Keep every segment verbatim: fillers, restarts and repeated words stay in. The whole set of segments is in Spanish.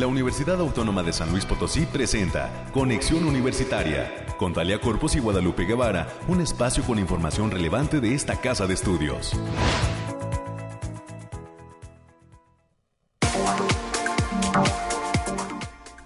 La Universidad Autónoma de San Luis Potosí presenta Conexión Universitaria, con Talia Corpus y Guadalupe Guevara, un espacio con información relevante de esta casa de estudios.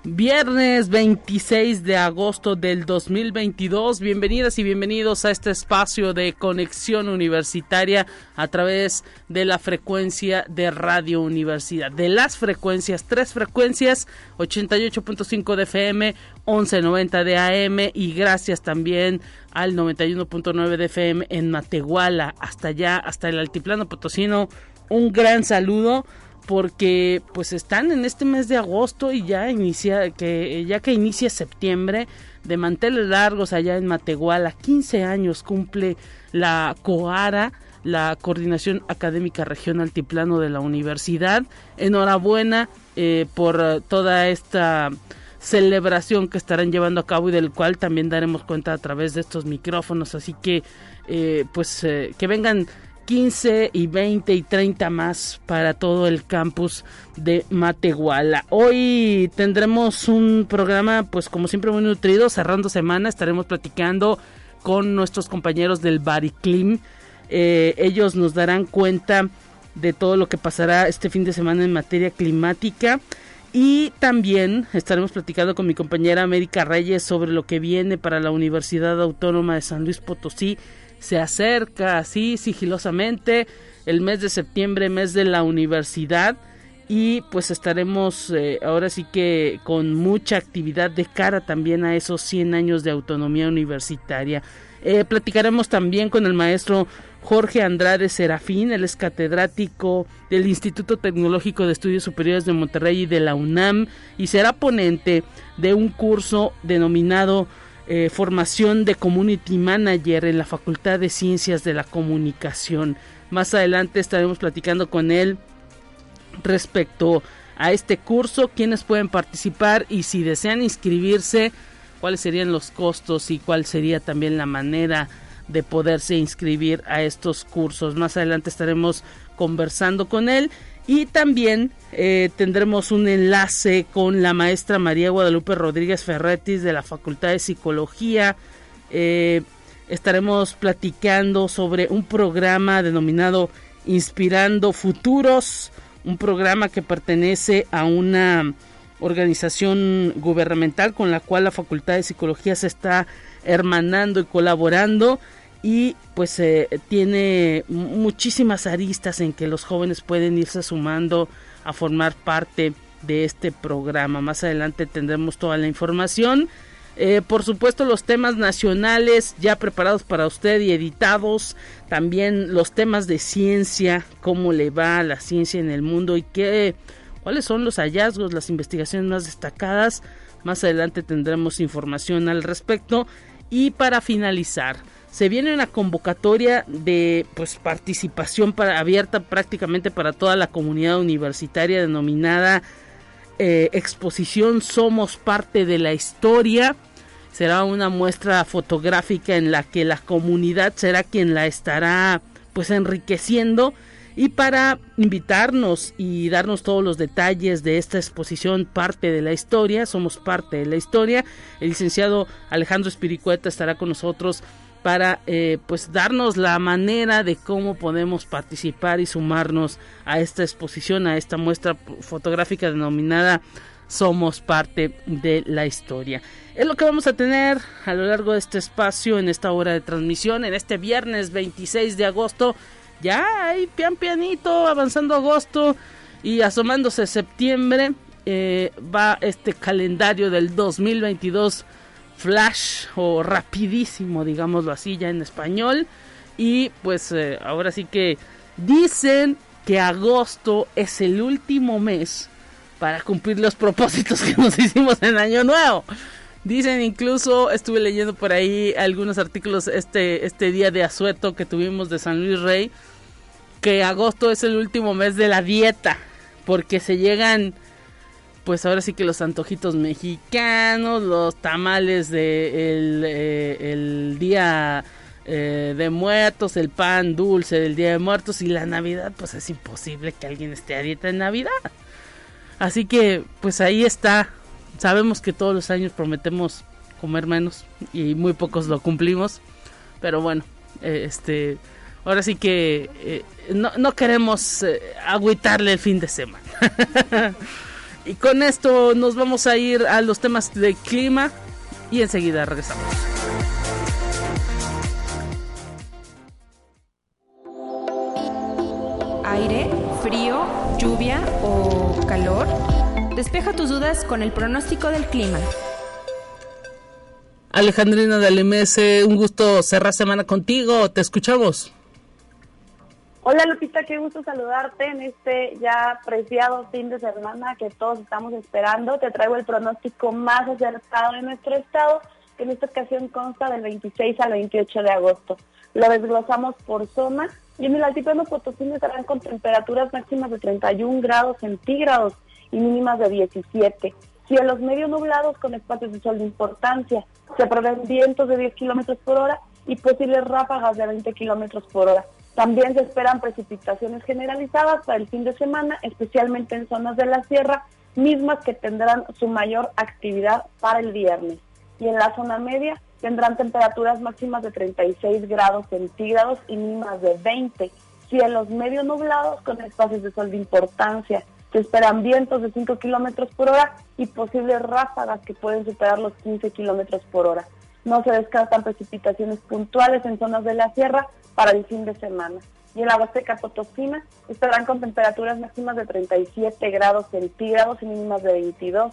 Viernes veintiséis de agosto del dos mil veintidós, bienvenidas y bienvenidos a este espacio de Conexión Universitaria a través de la frecuencia de Radio Universidad, de las frecuencias, tres frecuencias, ochenta y ocho punto cinco de F M, once noventa de A M y gracias también al noventa y uno punto nueve de F M en Matehuala, hasta allá, hasta el Altiplano Potosino, un gran saludo. Porque pues están en este mes de agosto y ya inicia que ya que inicia septiembre de manteles largos allá en Matehuala. quince años cumple la COARA, la Coordinación Académica Región Altiplano de la Universidad. Enhorabuena eh, por toda esta celebración que estarán llevando a cabo y del cual también daremos cuenta a través de estos micrófonos. Así que eh, pues eh, que vengan quince y veinte y treinta más para todo el campus de Matehuala. Hoy tendremos un programa, pues como siempre, muy nutrido. Cerrando semana estaremos platicando con nuestros compañeros del Bariclim. Eh, ellos nos darán cuenta de todo lo que pasará este fin de semana en materia climática. Y también estaremos platicando con mi compañera América Reyes sobre lo que viene para la Universidad Autónoma de San Luis Potosí. Se acerca así sigilosamente el mes de septiembre, mes de la universidad, y pues estaremos eh, ahora sí que con mucha actividad de cara también a esos cien años de autonomía universitaria. Eh, platicaremos también con el maestro Jorge Andrade Serafín, él es catedrático del Instituto Tecnológico de Estudios Superiores de Monterrey y de la UNAM, y será ponente de un curso denominado Eh, formación de Community Manager en la Facultad de Ciencias de la Comunicación. Más adelante estaremos platicando con él respecto a este curso, quiénes pueden participar y si desean inscribirse, cuáles serían los costos y cuál sería también la manera de poderse inscribir a estos cursos. Más adelante estaremos conversando con él. Y también eh, tendremos un enlace con la maestra María Guadalupe Rodríguez Ferretis de la Facultad de Psicología. Eh, estaremos platicando sobre un programa denominado Inspirando Futuros, un programa que pertenece a una organización gubernamental con la cual la Facultad de Psicología se está hermanando y colaborando. Y pues eh, tiene muchísimas aristas en que los jóvenes pueden irse sumando a formar parte de este programa. Más adelante tendremos toda la información. Eh, por supuesto, los temas nacionales ya preparados para usted y editados. También los temas de ciencia, cómo le va a la ciencia en el mundo y qué, cuáles son los hallazgos, las investigaciones más destacadas. Más adelante tendremos información al respecto. Y para finalizar, se viene una convocatoria de pues participación para, abierta prácticamente para toda la comunidad universitaria denominada eh, Exposición Somos Parte de la Historia. Será una muestra fotográfica en la que la comunidad será quien la estará pues enriqueciendo. Y para invitarnos y darnos todos los detalles de esta exposición Parte de la Historia, Somos Parte de la Historia, el licenciado Alejandro Espiricueta estará con nosotros para eh, pues darnos la manera de cómo podemos participar y sumarnos a esta exposición, a esta muestra fotográfica denominada Somos Parte de la Historia. Es lo que vamos a tener a lo largo de este espacio, en esta hora de transmisión, en este viernes veintiséis de agosto. Ya ahí pian pianito, avanzando agosto y asomándose septiembre, eh, va este calendario del dos mil veintidós flash o rapidísimo, digámoslo así ya en español. Y pues eh, ahora sí que dicen que agosto es el último mes para cumplir los propósitos que nos hicimos en Año Nuevo. Dicen incluso, estuve leyendo por ahí algunos artículos este, este día de asueto que tuvimos de San Luis Rey, que agosto es el último mes de la dieta, porque se llegan, pues ahora sí que los antojitos mexicanos, los tamales de el, eh, el día eh, de muertos, el pan dulce del día de muertos y la Navidad, pues es imposible que alguien esté a dieta en Navidad. Así que pues ahí está. Sabemos que todos los años prometemos comer menos y muy pocos lo cumplimos, pero bueno, eh, este, ahora sí que eh, no, no queremos eh, agüitarle el fin de semana. Y con esto nos vamos a ir a los temas de clima y enseguida regresamos. Aire, frío, lluvia o calor. Despeja tus dudas con el pronóstico del clima. Alejandrina Dale Mese, un gusto cerrar semana contigo, te escuchamos. Hola Lupita, qué gusto saludarte en este ya preciado fin de semana que todos estamos esperando. Te traigo el pronóstico más acertado de nuestro estado, que en esta ocasión consta del veintiséis al veintiocho de agosto. Lo desglosamos por zona y en el altiplano potosino estarán con temperaturas máximas de treinta y un grados centígrados y mínimas de diecisiete. Cielos medio nublados con espacios de sol de importancia. Se prevén vientos de diez kilómetros por hora y posibles ráfagas de veinte kilómetros por hora. También se esperan precipitaciones generalizadas para el fin de semana, especialmente en zonas de la sierra, mismas que tendrán su mayor actividad para el viernes. Y en la zona media tendrán temperaturas máximas de treinta y seis grados centígrados y mínimas de veinte. Cielos medio nublados con espacios de sol de importancia. Se esperan vientos de cinco kilómetros por hora y posibles ráfagas que pueden superar los quince kilómetros por hora. No se descartan precipitaciones puntuales en zonas de la sierra para el fin de semana. Y en la Huasteca Potosina estarán con temperaturas máximas de treinta y siete grados centígrados y mínimas de veintidós.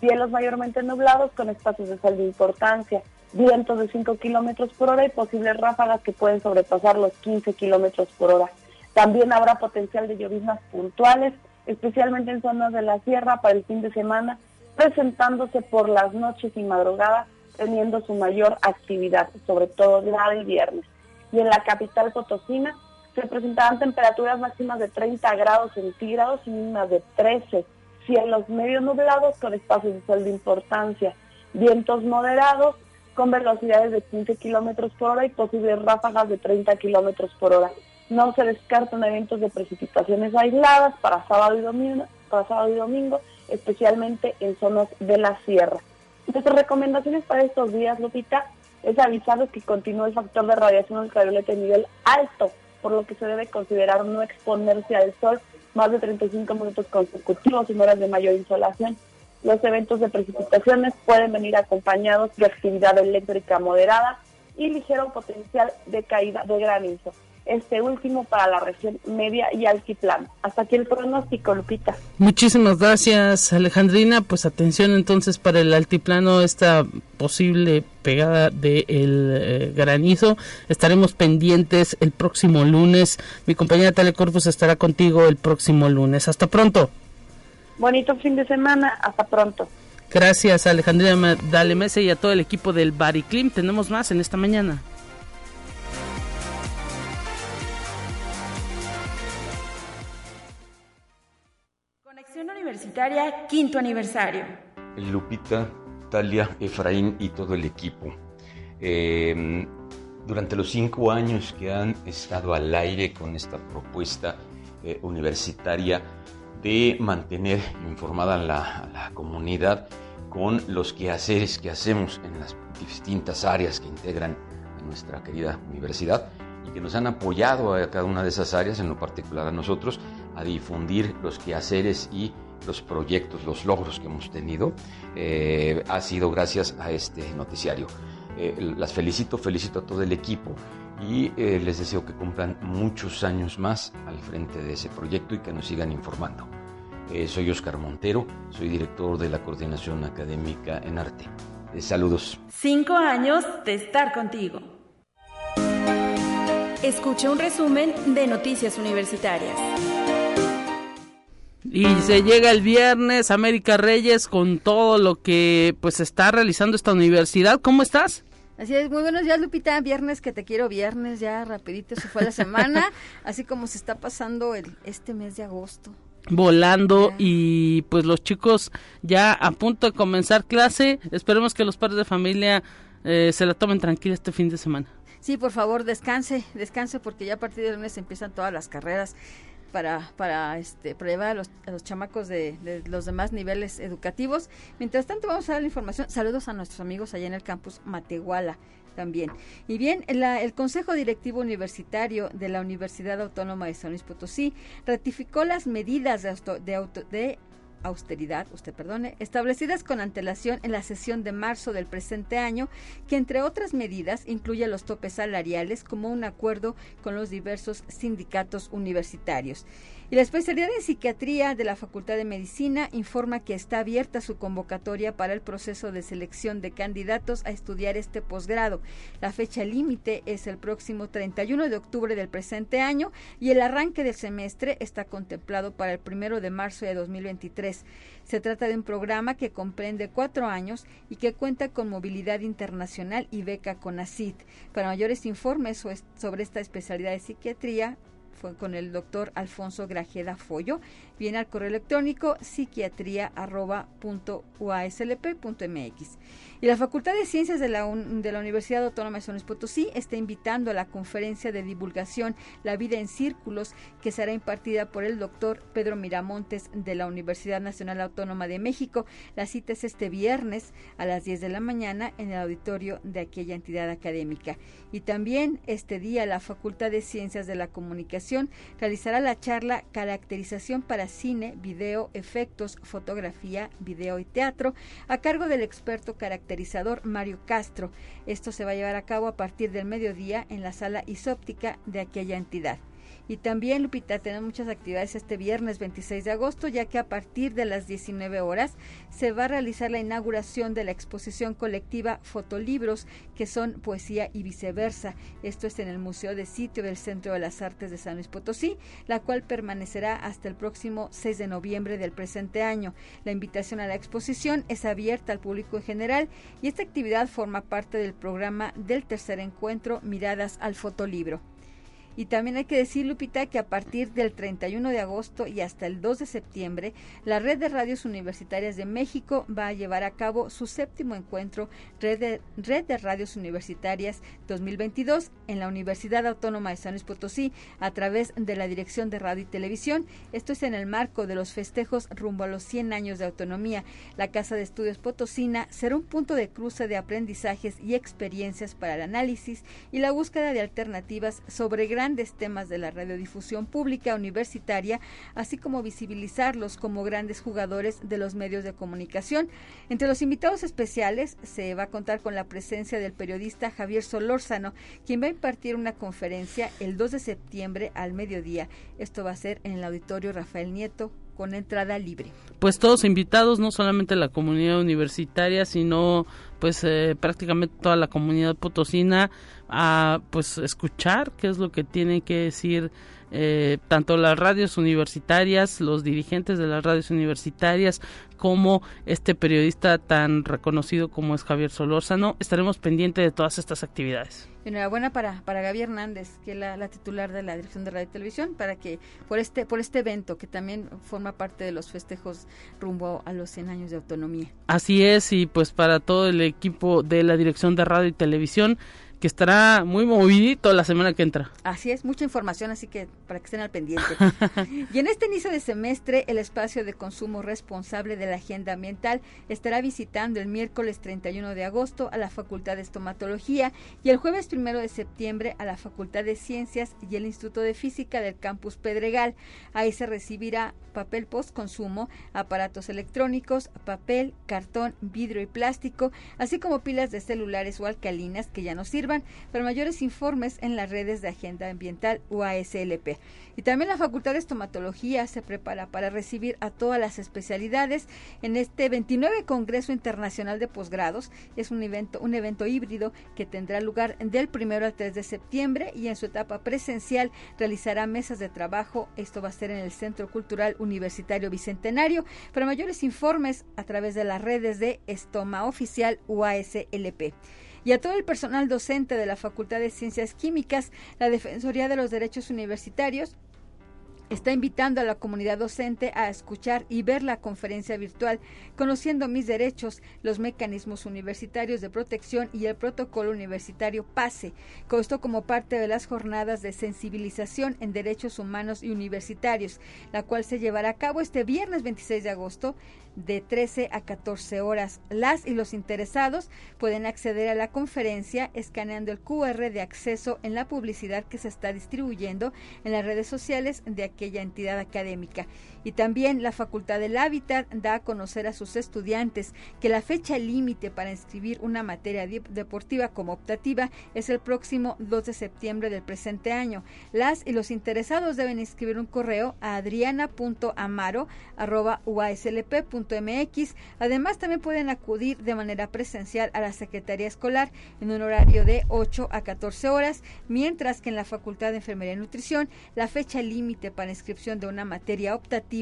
Cielos mayormente nublados con espacios de sol de importancia. Vientos de cinco kilómetros por hora y posibles ráfagas que pueden sobrepasar los quince kilómetros por hora. También habrá potencial de lloviznas puntuales, especialmente en zonas de la sierra para el fin de semana, presentándose por las noches y madrugadas, teniendo su mayor actividad, sobre todo la del viernes. Y en la capital potosina se presentarán temperaturas máximas de treinta grados centígrados y mínimas de trece, cielos medio nublados con espacios de sol de importancia, vientos moderados con velocidades de quince kilómetros por hora y posibles ráfagas de treinta kilómetros por hora. No se descartan eventos de precipitaciones aisladas para sábado y domingo, para sábado y domingo, especialmente en zonas de la sierra. Nuestras recomendaciones para estos días, Lupita, es avisarles que continúa el factor de radiación ultravioleta en nivel alto, por lo que se debe considerar no exponerse al sol más de treinta y cinco minutos consecutivos en horas de mayor insolación. Los eventos de precipitaciones pueden venir acompañados de actividad eléctrica moderada y ligero potencial de caída de granizo. Este último para la región media y altiplano. Hasta aquí el pronóstico, Lupita. Muchísimas gracias, Alejandrina. Pues atención entonces para el altiplano, esta posible pegada del eh, granizo. Estaremos pendientes el próximo lunes. Mi compañera Talia Corpus estará contigo el próximo lunes. Hasta pronto. Bonito fin de semana. Hasta pronto. Gracias, Alejandrina Dale Mese, y a todo el equipo del Bariclim. Tenemos más en esta mañana. Universitaria, quinto aniversario. Lupita, Talia, Efraín y todo el equipo. Eh, durante los cinco años que han estado al aire con esta propuesta eh, universitaria de mantener informada a la, a la comunidad con los quehaceres que hacemos en las distintas áreas que integran a nuestra querida universidad y que nos han apoyado a cada una de esas áreas, en lo particular a nosotros, a difundir los quehaceres y los proyectos, los logros que hemos tenido, eh, ha sido gracias a este noticiario. Eh, las felicito, felicito a todo el equipo y eh, les deseo que cumplan muchos años más al frente de ese proyecto y que nos sigan informando. Eh, soy Óscar Montero, soy director de la Coordinación Académica en Arte. Eh, saludos. Cinco años de estar contigo. Escucha un resumen de Noticias Universitarias. Y se llega el viernes, América Reyes, con todo lo que pues está realizando esta universidad. ¿Cómo estás? Así es, muy buenos días, Lupita. Viernes que te quiero, viernes, ya rapidito se fue la semana, así como se está pasando el este mes de agosto. Volando, y pues los chicos ya a punto de comenzar clase. Esperemos que los padres de familia eh, se la tomen tranquila este fin de semana. Sí, por favor, descanse, descanse porque ya a partir del lunes empiezan todas las carreras. para para este para llevar a los, a los chamacos de, de los demás niveles educativos. Mientras tanto, vamos a dar la información. Saludos a nuestros amigos allá en el campus Matehuala también. Y bien, la, el Consejo Directivo Universitario de la Universidad Autónoma de San Luis Potosí ratificó las medidas de auto, de, auto, de austeridad, usted perdone, establecidas con antelación en la sesión de marzo del presente año, que entre otras medidas incluye los topes salariales como un acuerdo con los diversos sindicatos universitarios. Y la especialidad en psiquiatría de la Facultad de Medicina informa que está abierta su convocatoria para el proceso de selección de candidatos a estudiar este posgrado. La fecha límite es el próximo treinta y uno de octubre del presente año y el arranque del semestre está contemplado para el primero de marzo de dos mil veintitrés. Se trata de un programa que comprende cuatro años y que cuenta con movilidad internacional y beca CONACYT. Para mayores informes sobre esta especialidad de psiquiatría, fue con el doctor Alfonso Grajeda Follo. Viene al correo electrónico psiquiatría arroba punto u a s l p punto m x. Y la Facultad de Ciencias de la, Un de la Universidad Autónoma de San Luis Potosí está invitando a la conferencia de divulgación La Vida en Círculos, que será impartida por el doctor Pedro Miramontes de la Universidad Nacional Autónoma de México. La cita es este viernes a las diez de la mañana en el auditorio de aquella entidad académica. Y también este día la Facultad de Ciencias de la Comunicación realizará la charla Caracterización para Cine, Video, Efectos, Fotografía, Video y Teatro, a cargo del experto caracterizador Mario Castro. Esto se va a llevar a cabo a partir del mediodía en la sala isóptica de aquella entidad. Y también, Lupita, tenemos muchas actividades este viernes veintiséis de agosto, ya que a partir de las diecinueve horas se va a realizar la inauguración de la exposición colectiva Fotolibros, que son poesía y viceversa. Esto es en el Museo de Sitio del Centro de las Artes de San Luis Potosí, la cual permanecerá hasta el próximo seis de noviembre del presente año. La invitación a la exposición es abierta al público en general y esta actividad forma parte del programa del tercer encuentro Miradas al Fotolibro. Y también hay que decir, Lupita, que a partir del treinta y uno de agosto y hasta el dos de septiembre, la Red de Radios Universitarias de México va a llevar a cabo su séptimo encuentro Red de, Red de Radios Universitarias dos mil veintidós en la Universidad Autónoma de San Luis Potosí a través de la Dirección de Radio y Televisión. Esto es en el marco de los festejos rumbo a los cien años de autonomía. La Casa de Estudios Potosina será un punto de cruce de aprendizajes y experiencias para el análisis y la búsqueda de alternativas sobre grandes grandes temas de la radiodifusión pública universitaria, así como visibilizarlos como grandes jugadores de los medios de comunicación. Entre los invitados especiales se va a contar con la presencia del periodista Javier Solórzano, quien va a impartir una conferencia el dos de septiembre al mediodía. Esto va a ser en el auditorio Rafael Nieto, con entrada libre. Pues todos invitados, no solamente la comunidad universitaria, sino pues eh, prácticamente toda la comunidad potosina a pues escuchar qué es lo que tienen que decir eh, tanto las radios universitarias, los dirigentes de las radios universitarias, como este periodista tan reconocido como es Javier Solórzano. Estaremos pendientes de todas estas actividades. Enhorabuena para, para Gaby Hernández, que es la, la titular de la Dirección de Radio y Televisión, para que por este, por este evento que también forma parte de los festejos rumbo a los cien años de autonomía. Así es, y pues para todo el equipo de la Dirección de Radio y Televisión, que estará muy movidito la semana que entra. Así es, mucha información, así que para que estén al pendiente. Y en este inicio de semestre, el espacio de consumo responsable de la agenda ambiental estará visitando el miércoles treinta y uno de agosto a la Facultad de Estomatología y el jueves primero de septiembre a la Facultad de Ciencias y el Instituto de Física del Campus Pedregal. Ahí se recibirá papel postconsumo, aparatos electrónicos, papel, cartón, vidrio y plástico, así como pilas de celulares o alcalinas que ya no sirven. Para mayores informes en las redes de Agenda Ambiental U A S L P. Y también la Facultad de Estomatología se prepara para recibir a todas las especialidades en este veintinueve Congreso Internacional de Posgrados. Es un evento, un evento híbrido que tendrá lugar del primero al tres de septiembre y en su etapa presencial realizará mesas de trabajo. Esto va a ser en el Centro Cultural Universitario Bicentenario. Para mayores informes a través de las redes de Estoma Oficial U A S L P. Y a todo el personal docente de la Facultad de Ciencias Químicas, la Defensoría de los Derechos Universitarios Está invitando a la comunidad docente a escuchar y ver la conferencia virtual Conociendo mis derechos, los mecanismos universitarios de protección y el protocolo universitario PASE, esto como parte de las jornadas de sensibilización en derechos humanos y universitarios, la cual se llevará a cabo este viernes veintiséis de agosto de trece a catorce horas. Las y los interesados pueden acceder a la conferencia escaneando el cu erre de acceso en la publicidad que se está distribuyendo en las redes sociales de aquella entidad académica. Y también la Facultad del Hábitat da a conocer a sus estudiantes que la fecha límite para inscribir una materia deportiva como optativa es el próximo dos de septiembre del presente año. Las y los interesados deben inscribir un correo a adriana punto amaro arroba u a s l p punto m x. Además, también pueden acudir de manera presencial a la Secretaría Escolar en un horario de ocho a catorce horas, mientras que en la Facultad de Enfermería y Nutrición la fecha límite para inscripción de una materia optativa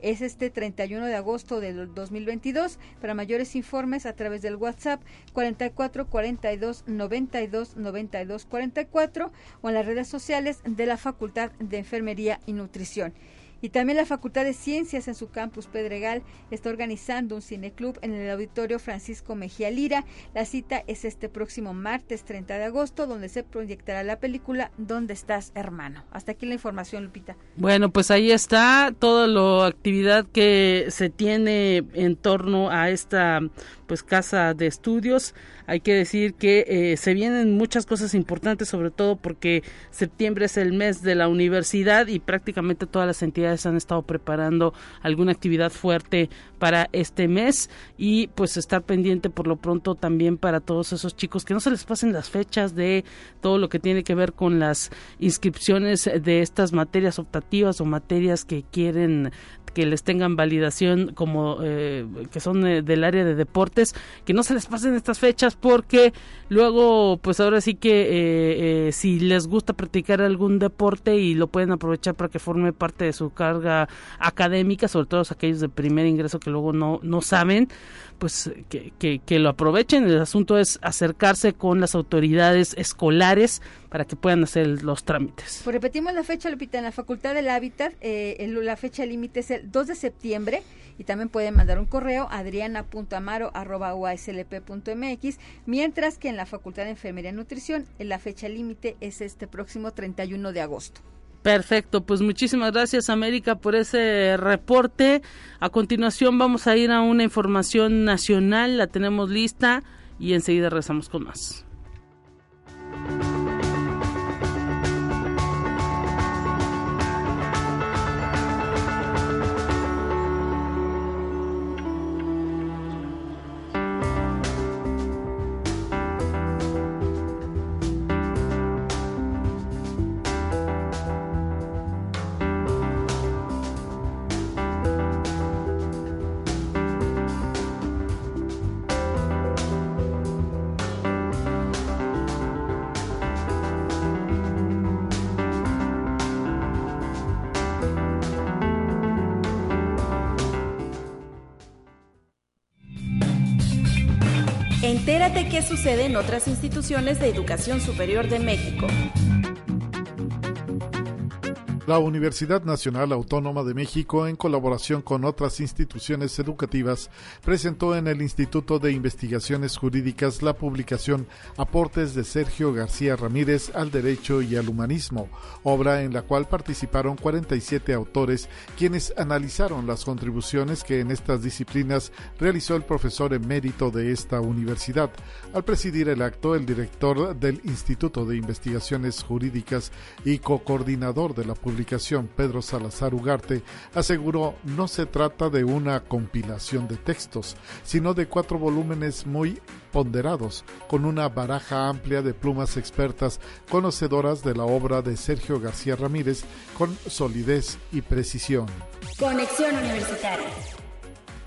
es este treinta y uno de agosto del dos mil veintidós. Para mayores informes a través del WhatsApp cuarenta y cuatro cuarenta y dos noventa y dos noventa y dos cuarenta y cuatro o en las redes sociales de la Facultad de Enfermería y Nutrición. Y también la Facultad de Ciencias en su campus Pedregal está organizando un cineclub en el Auditorio Francisco Mejía Lira. La cita es este próximo martes treinta de agosto, donde se proyectará la película ¿Dónde estás, hermano? Hasta aquí la información, Lupita. Bueno, pues ahí está toda la actividad que se tiene en torno a esta pues casa de estudios. Hay que decir que eh, se vienen muchas cosas importantes, sobre todo porque septiembre es el mes de la universidad y prácticamente todas las entidades han estado preparando alguna actividad fuerte para este mes, y pues estar pendiente por lo pronto también para todos esos chicos que no se les pasen las fechas de todo lo que tiene que ver con las inscripciones de estas materias optativas o materias que quieren que les tengan validación como eh, que son eh, del área de deportes, que no se les pasen estas fechas porque luego pues ahora sí que eh, eh, si les gusta practicar algún deporte y lo pueden aprovechar para que forme parte de su carga académica, sobre todo aquellos de primer ingreso que luego no, no saben, pues que, que, que lo aprovechen. El asunto es acercarse con las autoridades escolares para que puedan hacer los trámites. Pues repetimos la fecha, Lupita, en la Facultad del Hábitat, eh, el, la fecha límite es el dos de septiembre, y también pueden mandar un correo a adriana punto amaro arroba u a s l p punto m x, mientras que en la Facultad de Enfermería y Nutrición en la fecha límite es este próximo treinta y uno de agosto. Perfecto, pues muchísimas gracias, América, por ese reporte. A continuación vamos a ir a una información nacional, la tenemos lista y enseguida regresamos con más. Entérate qué sucede en otras instituciones de educación superior de México. La Universidad Nacional Autónoma de México, en colaboración con otras instituciones educativas, presentó en el Instituto de Investigaciones Jurídicas la publicación Aportes de Sergio García Ramírez al Derecho y al Humanismo, obra en la cual participaron cuarenta y siete autores, quienes analizaron las contribuciones que en estas disciplinas realizó el profesor emérito de esta universidad. Al presidir el acto, el director del Instituto de Investigaciones Jurídicas y cocoordinador de la publicación, Pedro Salazar Ugarte, aseguró: no se trata de una compilación de textos, sino de cuatro volúmenes muy ponderados, con una baraja amplia de plumas expertas conocedoras de la obra de Sergio García Ramírez con solidez y precisión. Conexión Universitaria.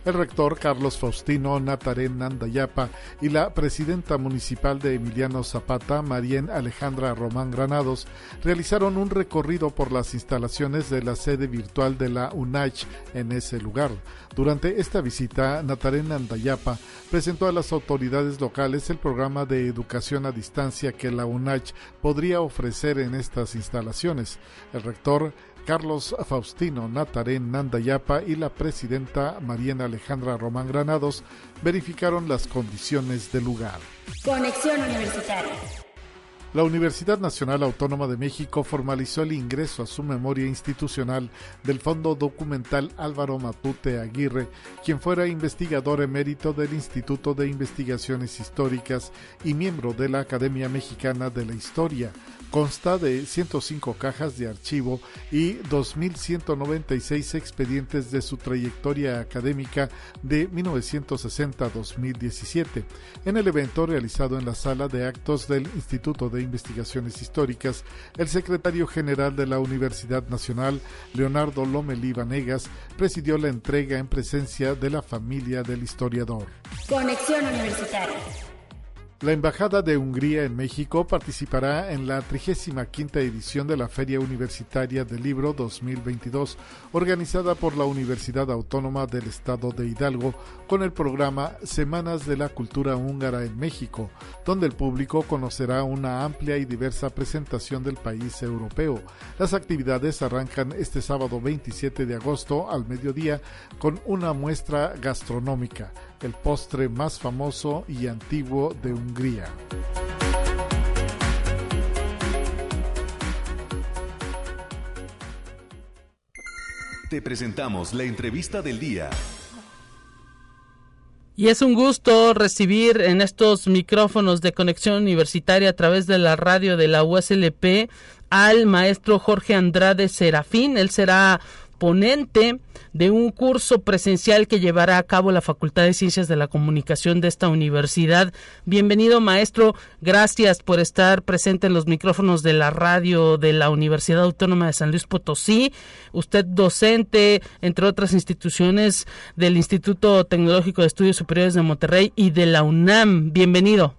El rector Carlos Faustino Natarén Nandayapa y la presidenta municipal de Emiliano Zapata, Marien Alejandra Román Granados, realizaron un recorrido por las instalaciones de la sede virtual de la UNACH en ese lugar. Durante esta visita, Natarén Nandayapa presentó a las autoridades locales el programa de educación a distancia que la UNACH podría ofrecer en estas instalaciones. El rector Carlos Faustino Natarén Nandayapa y la presidenta Marien Alejandra Román Granados verificaron las condiciones del lugar. Conexión Universitaria. La Universidad Nacional Autónoma de México formalizó el ingreso a su memoria institucional del Fondo Documental Álvaro Matute Aguirre, quien fuera investigador emérito del Instituto de Investigaciones Históricas y miembro de la Academia Mexicana de la Historia. Consta de ciento cinco cajas de archivo y dos mil ciento noventa y seis expedientes de su trayectoria académica de mil novecientos sesenta a dos mil diecisiete. En el evento realizado en la Sala de Actos del Instituto de Investigaciones Históricas, el secretario general de la Universidad Nacional, Leonardo Lomelí Vanegas, presidió la entrega en presencia de la familia del historiador. Conexión Universitaria. La Embajada de Hungría en México participará en la trigésima quinta edición de la Feria Universitaria del Libro dos mil veintidós, organizada por la Universidad Autónoma del Estado de Hidalgo, con el programa Semanas de la Cultura Húngara en México, donde el público conocerá una amplia y diversa presentación del país europeo. Las actividades arrancan este sábado veintisiete de agosto al mediodía con una muestra gastronómica, el postre más famoso y antiguo de Hungría. Hungría. Te presentamos la entrevista del día. Y es un gusto recibir en estos micrófonos de Conexión Universitaria a través de la radio de la U S L P al maestro Jorge Andrade Serafín. Él será ponente de un curso presencial que llevará a cabo la Facultad de Ciencias de la Comunicación de esta universidad. Bienvenido, maestro. Gracias por estar presente en los micrófonos de la radio de la Universidad Autónoma de San Luis Potosí. Usted docente, entre otras instituciones, del Instituto Tecnológico de Estudios Superiores de Monterrey y de la UNAM. Bienvenido.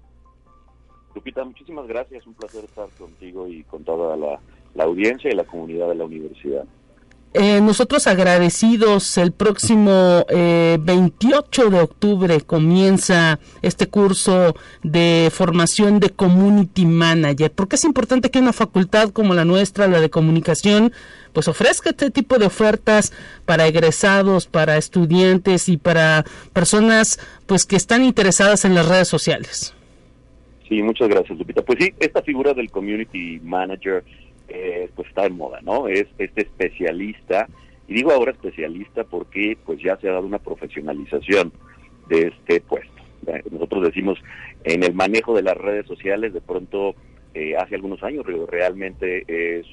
Lupita, muchísimas gracias. Un placer estar contigo y con toda la, la audiencia y la comunidad de la universidad. Eh, nosotros agradecidos. El próximo eh, veintiocho de octubre comienza este curso de formación de Community Manager. ¿Por qué es importante que una facultad como la nuestra, la de comunicación, pues ofrezca este tipo de ofertas para egresados, para estudiantes y para personas pues que están interesadas en las redes sociales? Sí, muchas gracias, Lupita. Pues sí, esta figura del Community Manager Eh, pues está en moda, ¿no? Es este especialista, y digo ahora especialista porque pues ya se ha dado una profesionalización de este puesto. Nosotros decimos en el manejo de las redes sociales, de pronto eh, hace algunos años, pero realmente es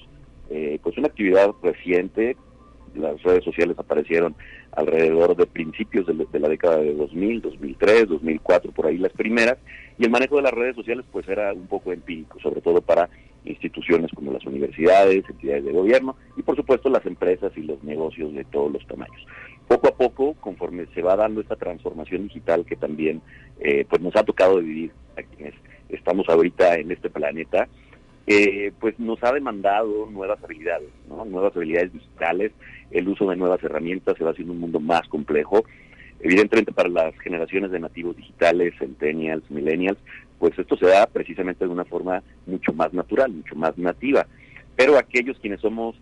eh, pues una actividad reciente. Las redes sociales aparecieron alrededor de principios de, de la década de dos mil, dos mil tres, dos mil cuatro, por ahí las primeras, y el manejo de las redes sociales pues era un poco empírico, sobre todo para instituciones como las universidades, entidades de gobierno y por supuesto las empresas y los negocios de todos los tamaños. Poco a poco, conforme se va dando esta transformación digital que también eh, pues nos ha tocado vivir a quienes estamos ahorita en este planeta, Eh, pues nos ha demandado nuevas habilidades, ¿no? Nuevas habilidades digitales, el uso de nuevas herramientas se va haciendo un mundo más complejo. Evidentemente para las generaciones de nativos digitales, centennials, millennials, pues esto se da precisamente de una forma mucho más natural, mucho más nativa. Pero aquellos quienes somos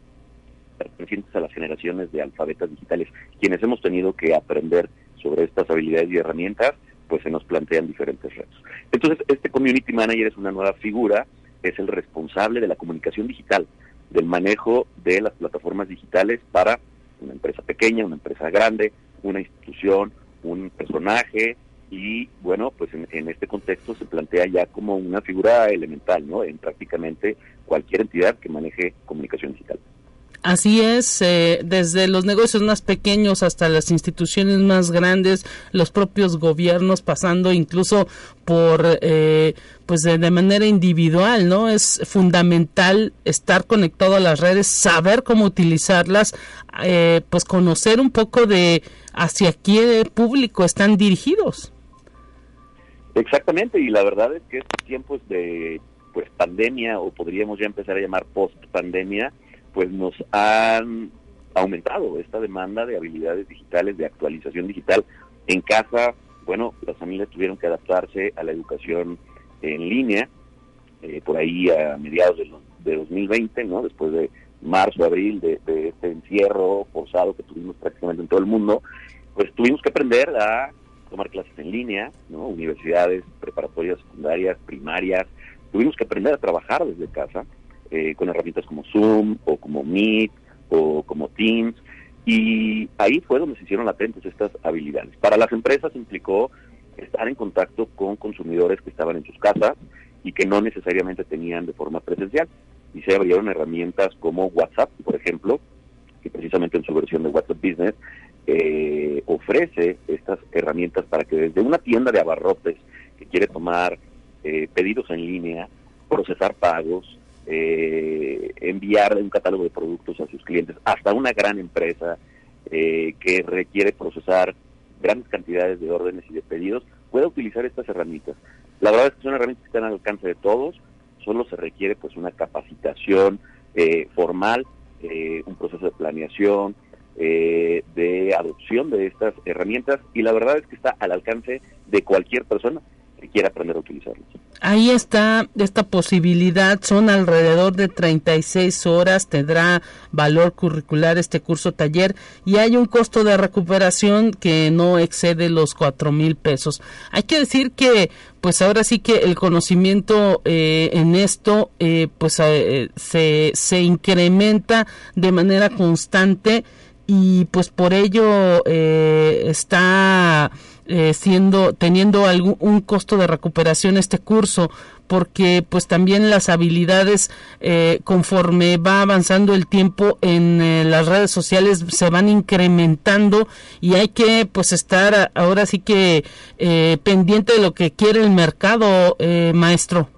pertenecientes a las generaciones de alfabetas digitales, quienes hemos tenido que aprender sobre estas habilidades y herramientas, pues se nos plantean diferentes retos. Entonces, este Community Manager es una nueva figura, es el responsable de la comunicación digital, del manejo de las plataformas digitales para una empresa pequeña, una empresa grande, una institución, un personaje, y bueno, pues en, en este contexto se plantea ya como una figura elemental, ¿no? En prácticamente cualquier entidad que maneje comunicación digital. Así es, eh, desde los negocios más pequeños hasta las instituciones más grandes, los propios gobiernos, pasando incluso por, eh, pues de, de manera individual, ¿no? Es fundamental estar conectado a las redes, saber cómo utilizarlas, eh, pues conocer un poco de hacia qué público están dirigidos. Exactamente, y la verdad es que estos tiempos de pues pandemia, o podríamos ya empezar a llamar post-pandemia, pues nos han aumentado esta demanda de habilidades digitales, de actualización digital. En casa, bueno, las familias tuvieron que adaptarse a la educación en línea, eh, por ahí a mediados de, lo, de dos mil veinte, ¿no? Después de marzo, abril de, de este encierro forzado que tuvimos prácticamente en todo el mundo, pues tuvimos que aprender a tomar clases en línea, ¿no? Universidades, preparatorias, secundarias, primarias. Tuvimos que aprender a trabajar desde casa eh, con herramientas como Zoom o como Meet o como Teams. Y ahí fue donde se hicieron latentes estas habilidades. Para las empresas implicó estar en contacto con consumidores que estaban en sus casas y que no necesariamente tenían de forma presencial. Y se abrieron herramientas como WhatsApp, por ejemplo, que precisamente en su versión de WhatsApp Business eh, ofrece estas herramientas para que desde una tienda de abarrotes que quiere tomar eh, pedidos en línea, procesar pagos, Eh, enviar un catálogo de productos a sus clientes, hasta una gran empresa eh, que requiere procesar grandes cantidades de órdenes y de pedidos, pueda utilizar estas herramientas. La verdad es que son herramientas que están al alcance de todos, solo se requiere pues una capacitación eh, formal, eh, un proceso de planeación, eh, de adopción de estas herramientas, y la verdad es que está al alcance de cualquier persona que quiera aprender a utilizarlos. Ahí está esta posibilidad, son alrededor de treinta y seis horas, tendrá valor curricular este curso taller y hay un costo de recuperación que no excede los cuatro mil pesos. Hay que decir que pues ahora sí que el conocimiento eh, en esto eh, pues eh, se, se incrementa de manera constante y pues por ello eh, está... Eh, siendo teniendo algún un costo de recuperación este curso, porque pues también las habilidades eh, conforme va avanzando el tiempo en eh, las redes sociales se van incrementando y hay que pues estar ahora sí que eh, pendiente de lo que quiere el mercado, eh, maestro.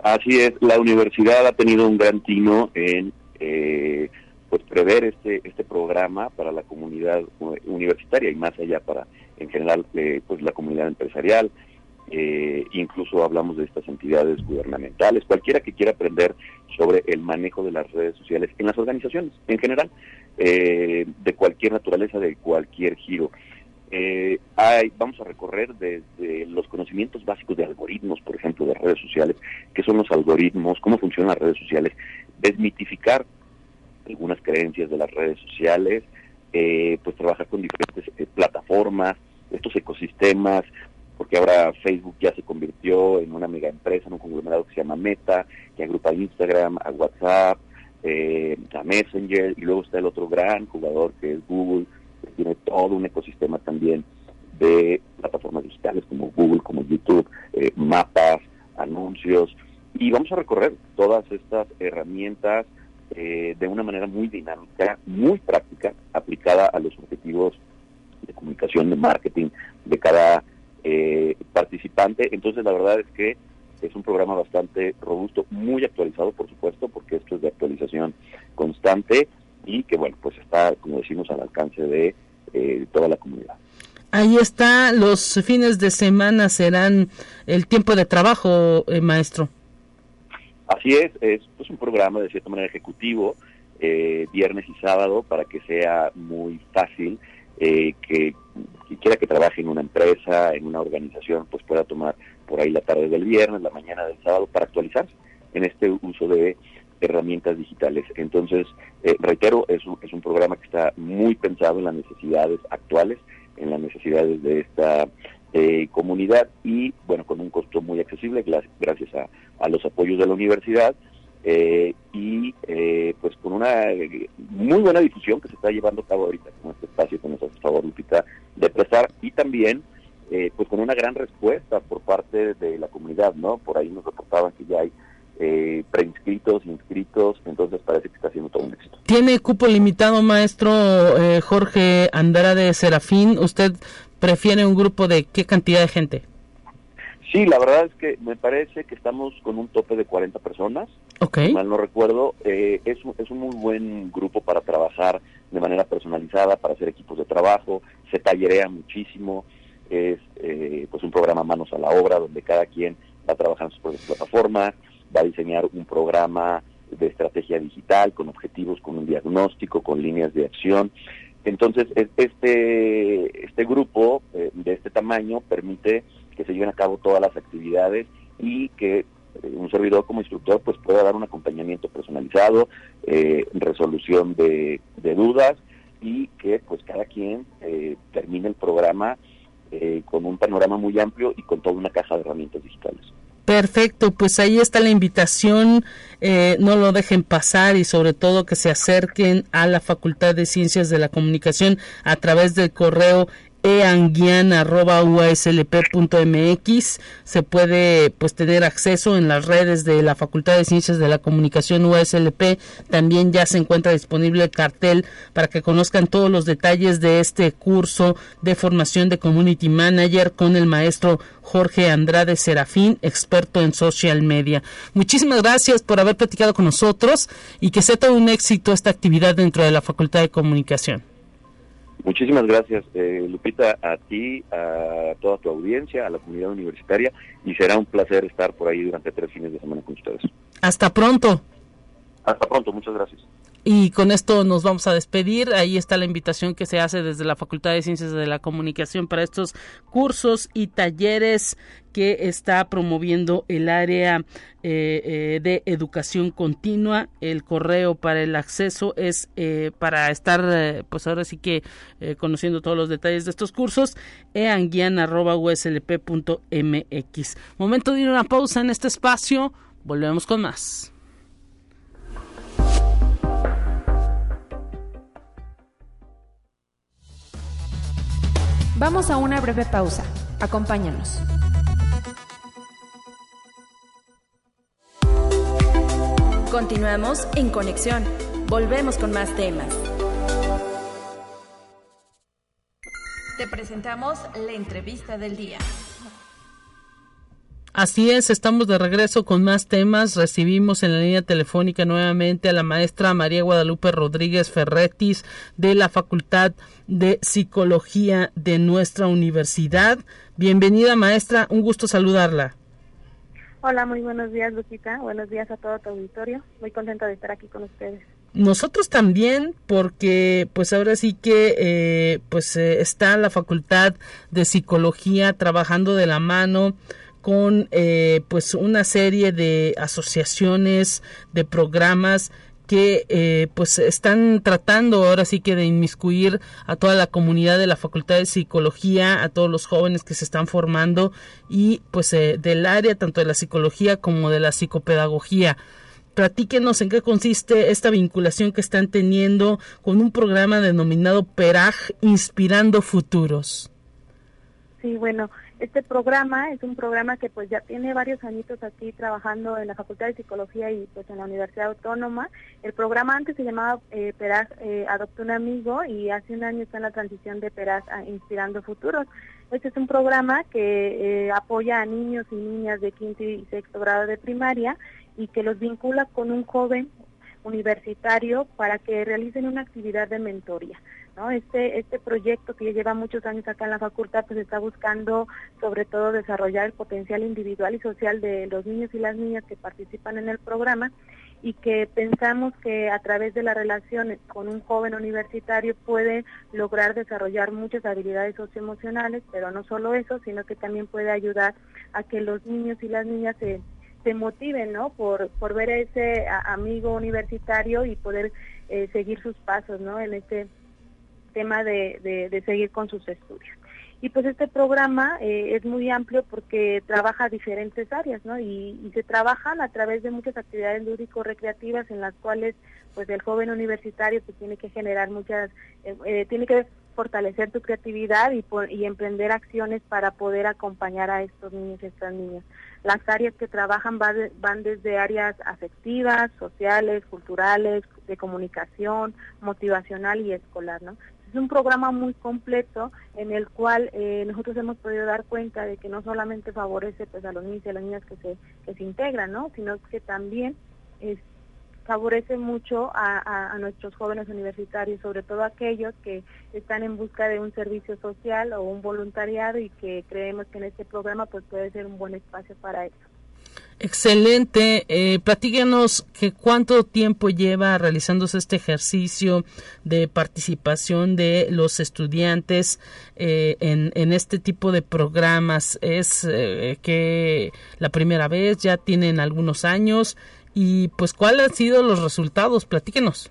Así es, la universidad ha tenido un gran tino en eh, pues prever este este programa para la comunidad universitaria y más allá para en general, eh, pues la comunidad empresarial, eh, incluso hablamos de estas entidades gubernamentales, cualquiera que quiera aprender sobre el manejo de las redes sociales en las organizaciones, en general, eh, de cualquier naturaleza, de cualquier giro. Eh, hay, vamos a recorrer desde los conocimientos básicos de algoritmos, por ejemplo, de redes sociales, qué son los algoritmos, cómo funcionan las redes sociales, desmitificar algunas creencias de las redes sociales, Eh, pues trabajar con diferentes eh, plataformas, estos ecosistemas, porque ahora Facebook ya se convirtió en una mega empresa, en un conglomerado que se llama Meta, que agrupa a Instagram, a WhatsApp, eh, a Messenger, y luego está el otro gran jugador que es Google, que tiene todo un ecosistema también de plataformas digitales como Google, como YouTube, eh, mapas, anuncios, y vamos a recorrer todas estas herramientas Eh, de una manera muy dinámica, muy práctica, aplicada a los objetivos de comunicación, de marketing de cada eh, participante. Entonces la verdad es que es un programa bastante robusto, muy actualizado por supuesto, porque esto es de actualización constante y que bueno, pues está, como decimos, al alcance de eh, toda la comunidad. Ahí está, los fines de semana serán el tiempo de trabajo, eh, maestro. Así es, es pues un programa de cierta manera ejecutivo, eh, viernes y sábado, para que sea muy fácil eh, que quien quiera que trabaje en una empresa, en una organización, pues pueda tomar por ahí la tarde del viernes, la mañana del sábado, para actualizarse en este uso de herramientas digitales. Entonces, eh, reitero, es un, es un programa que está muy pensado en las necesidades actuales, en las necesidades de esta Eh, comunidad y bueno, con un costo muy accesible gracias a, a los apoyos de la universidad eh, y eh, pues con una eh, muy buena difusión que se está llevando a cabo ahorita con este espacio que nos hace favor Lupita de prestar y también eh, pues con una gran respuesta por parte de la comunidad, ¿no? Por ahí nos reportaban que ya hay eh, preinscritos, inscritos, entonces parece que está siendo todo un éxito. ¿Tiene cupo limitado, maestro eh, Jorge Andrade Serafín? ¿Usted prefiere un grupo de qué cantidad de gente? Sí, la verdad es que me parece que estamos con un tope de cuarenta personas, okay. Mal no recuerdo, eh, es, un, es un muy buen grupo para trabajar de manera personalizada, para hacer equipos de trabajo, se tallerea muchísimo, es eh, pues un programa manos a la obra donde cada quien va a trabajar en sus propias plataformas, va a diseñar un programa de estrategia digital con objetivos, con un diagnóstico, con líneas de acción. Entonces, este este grupo eh, de este tamaño permite que se lleven a cabo todas las actividades y que eh, un servidor como instructor pues pueda dar un acompañamiento personalizado, eh, resolución de, de dudas, y que pues cada quien eh, termine el programa eh, con un panorama muy amplio y con toda una caja de herramientas digitales. Perfecto, pues ahí está la invitación, eh, no lo dejen pasar, y sobre todo que se acerquen a la Facultad de Ciencias de la Comunicación a través del correo eanguian arroba u a s l p punto m x. Se puede pues tener acceso en las redes de la Facultad de Ciencias de la Comunicación U A S L P. También ya se encuentra disponible el cartel para que conozcan todos los detalles de este curso de formación de Community Manager con el maestro Jorge Andrade Serafín, experto en social media. Muchísimas gracias por haber platicado con nosotros, y que sea todo un éxito esta actividad dentro de la Facultad de Comunicación. Muchísimas gracias, eh, Lupita, a ti, a toda tu audiencia, a la comunidad universitaria, y será un placer estar por ahí durante tres fines de semana con ustedes. Hasta pronto. Hasta pronto, muchas gracias. Y con esto nos vamos a despedir. Ahí está la invitación que se hace desde la Facultad de Ciencias de la Comunicación para estos cursos y talleres que está promoviendo el área eh, eh, de educación continua. El correo para el acceso es eh, para estar, eh, pues ahora sí que eh, conociendo todos los detalles de estos cursos, eanguian arroba u s l p punto m x. Momento de ir a una pausa en este espacio. Volvemos con más. Vamos a una breve pausa. Acompáñanos. Continuamos en Conexión. Volvemos con más temas. Te presentamos la entrevista del día. Así es, estamos de regreso con más temas. Recibimos en la línea telefónica nuevamente a la maestra María Guadalupe Rodríguez Ferretis de la Facultad de Psicología de nuestra universidad. Bienvenida, maestra, un gusto saludarla. Hola, muy buenos días, Lupita. Buenos días a todo tu auditorio. Muy contenta de estar aquí con ustedes. Nosotros también, porque pues ahora sí que eh, pues eh, está la Facultad de Psicología trabajando de la mano con eh, pues una serie de asociaciones, de programas que eh, pues están tratando ahora sí que de inmiscuir a toda la comunidad de la Facultad de Psicología, a todos los jóvenes que se están formando, y pues eh, del área tanto de la psicología como de la psicopedagogía. Platíquenos en qué consiste esta vinculación que están teniendo con un programa denominado PERAJ, Inspirando Futuros. Sí, bueno, este programa es un programa que pues ya tiene varios añitos aquí trabajando en la Facultad de Psicología y pues en la Universidad Autónoma. El programa antes se llamaba eh, PERAJ eh, Adopta un Amigo, y hace un año está en la transición de PERAJ a Inspirando Futuros. Este es un programa que eh, apoya a niños y niñas de quinto y sexto grado de primaria, y que los vincula con un joven universitario para que realicen una actividad de mentoría, ¿no? Este este proyecto, que ya lleva muchos años acá en la facultad, pues está buscando sobre todo desarrollar el potencial individual y social de los niños y las niñas que participan en el programa, y que pensamos que a través de la relación con un joven universitario puede lograr desarrollar muchas habilidades socioemocionales, pero no solo eso, sino que también puede ayudar a que los niños y las niñas se se motiven, ¿no? Por por ver a ese amigo universitario y poder eh, seguir sus pasos, ¿no? En este tema de, de, de seguir con sus estudios. Y pues este programa eh, es muy amplio porque trabaja diferentes áreas, ¿no? Y, y se trabajan a través de muchas actividades lúdico-recreativas en las cuales pues el joven universitario pues tiene que generar muchas, eh, eh, tiene que fortalecer tu creatividad y, por, y emprender acciones para poder acompañar a estos niños y estas niñas. Las áreas que trabajan va de, van desde áreas afectivas, sociales, culturales, de comunicación, motivacional y escolar, ¿no? Es un programa muy completo en el cual eh, nosotros hemos podido dar cuenta de que no solamente favorece pues a los niños y a las niñas que se que se integran, ¿no? Sino que también eh, favorece mucho a, a, a nuestros jóvenes universitarios, sobre todo aquellos que están en busca de un servicio social o un voluntariado, y que creemos que en este programa pues puede ser un buen espacio para eso. Excelente, eh, platíquenos que cuánto tiempo lleva realizándose este ejercicio de participación de los estudiantes eh, en, en este tipo de programas. ¿Es eh, que la primera vez, ya tienen algunos años? y pues ¿cuáles han sido los resultados? Platíquenos.